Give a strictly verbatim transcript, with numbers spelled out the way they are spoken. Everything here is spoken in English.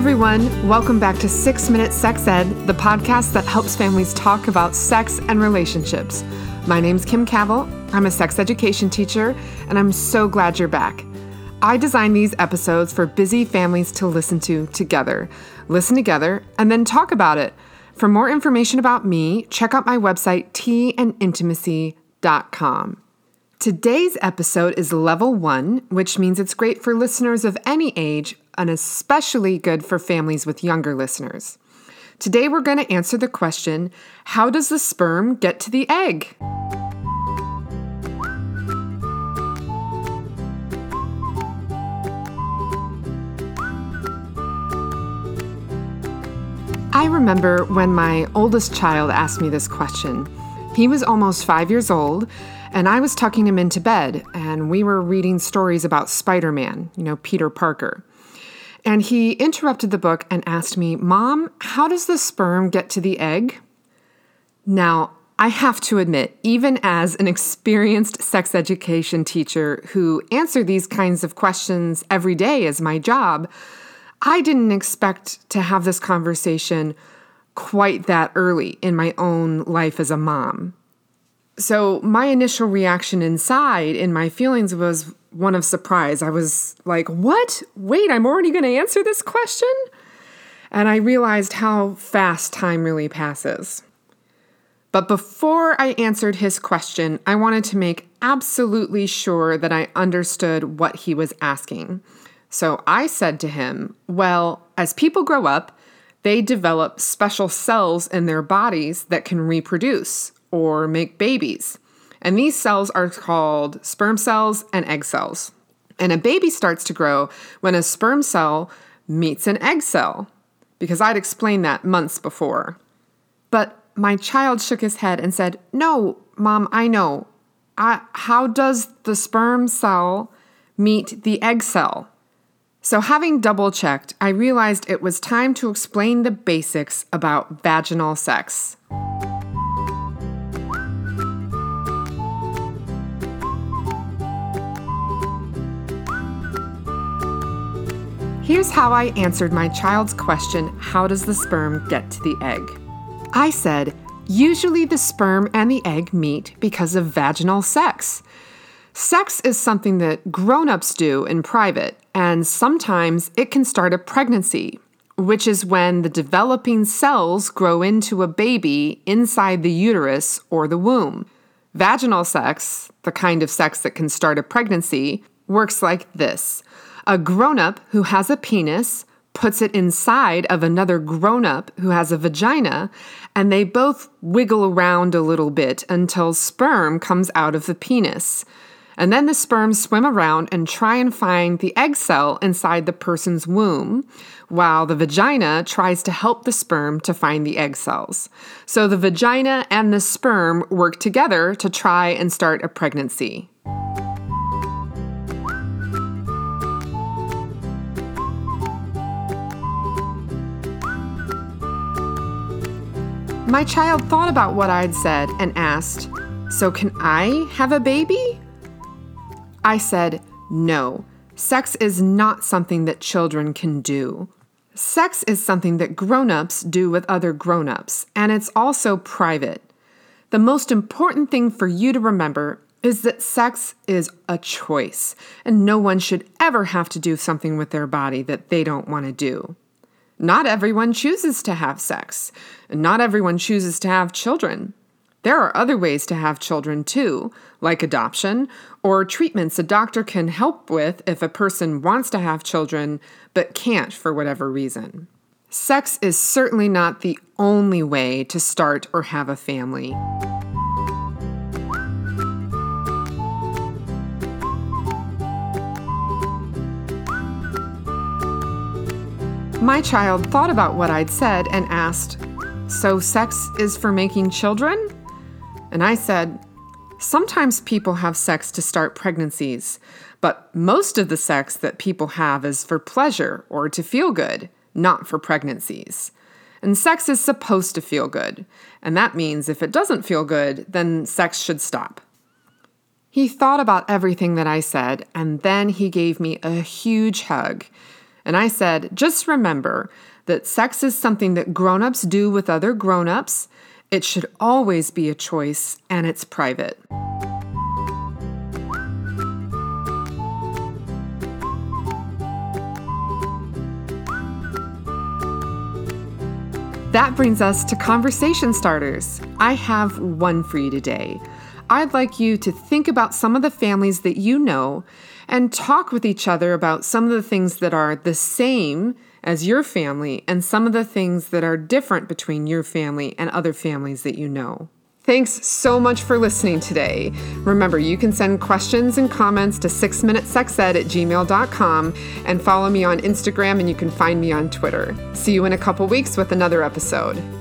everyone, welcome back to Six Minute Sex Ed, the podcast that helps families talk about sex and relationships. My name's Kim Cavill, I'm a sex education teacher, and I'm so glad you're back. I design these episodes for busy families to listen to together, listen together, and then talk about it. For more information about me, check out my website, tea and intimacy dot com. Today's episode is level one, which means it's great for listeners of any age and especially good for families with younger listeners. Today, we're going to answer the question, how does the sperm get to the egg? I remember when my oldest child asked me this question. He was almost five years old, and I was tucking him into bed, and we were reading stories about Spider-Man, you know, Peter Parker. And he interrupted the book and asked me, "Mom, how does the sperm get to the egg?" Now, I have to admit, even as an experienced sex education teacher who answers these kinds of questions every day as my job, I didn't expect to have this conversation quite that early in my own life as a mom. So my initial reaction inside in my feelings was one of surprise. I was like, what? Wait, I'm already going to answer this question? And I realized how fast time really passes. But before I answered his question, I wanted to make absolutely sure that I understood what he was asking. So I said to him, well, as people grow up, they develop special cells in their bodies that can reproduce or make babies. And these cells are called sperm cells and egg cells. And a baby starts to grow when a sperm cell meets an egg cell, because I'd explained that months before. But my child shook his head and said, no, Mom, I know. I, how does the sperm cell meet the egg cell? So having double-checked, I realized it was time to explain the basics about vaginal sex. Here's how I answered my child's question, how does the sperm get to the egg? I said, usually the sperm and the egg meet because of vaginal sex. Sex is something that grown-ups do in private, and sometimes it can start a pregnancy, which is when the developing cells grow into a baby inside the uterus or the womb. Vaginal sex, the kind of sex that can start a pregnancy, works like this. A grown-up who has a penis puts it inside of another grown-up who has a vagina, and they both wiggle around a little bit until sperm comes out of the penis. And then the sperm swim around and try and find the egg cell inside the person's womb, while the vagina tries to help the sperm to find the egg cells. So the vagina and the sperm work together to try and start a pregnancy. My child thought about what I'd said and asked, "So can I have a baby?" I said, no, sex is not something that children can do. Sex is something that grown-ups do with other grown-ups, and it's also private. The most important thing for you to remember is that sex is a choice, and no one should ever have to do something with their body that they don't want to do. Not everyone chooses to have sex, and not everyone chooses to have children. There are other ways to have children too, like adoption or treatments a doctor can help with if a person wants to have children but can't for whatever reason. Sex is certainly not the only way to start or have a family. My child thought about what I'd said and asked, "So sex is for making children?" And I said, sometimes people have sex to start pregnancies, but most of the sex that people have is for pleasure or to feel good, not for pregnancies. And sex is supposed to feel good, and that means if it doesn't feel good, then sex should stop. He thought about everything that I said, and then he gave me a huge hug. And I said, just remember that sex is something that grown-ups do with other grown-ups. It should always be a choice, and it's private. That brings us to conversation starters. I have one for you today. I'd like you to think about some of the families that you know and talk with each other about some of the things that are the same as your family and some of the things that are different between your family and other families that you know. Thanks so much for listening today. Remember, you can send questions and comments to six minute sex ed at gmail dot com and follow me on Instagram, and you can find me on Twitter. See you in a couple weeks with another episode.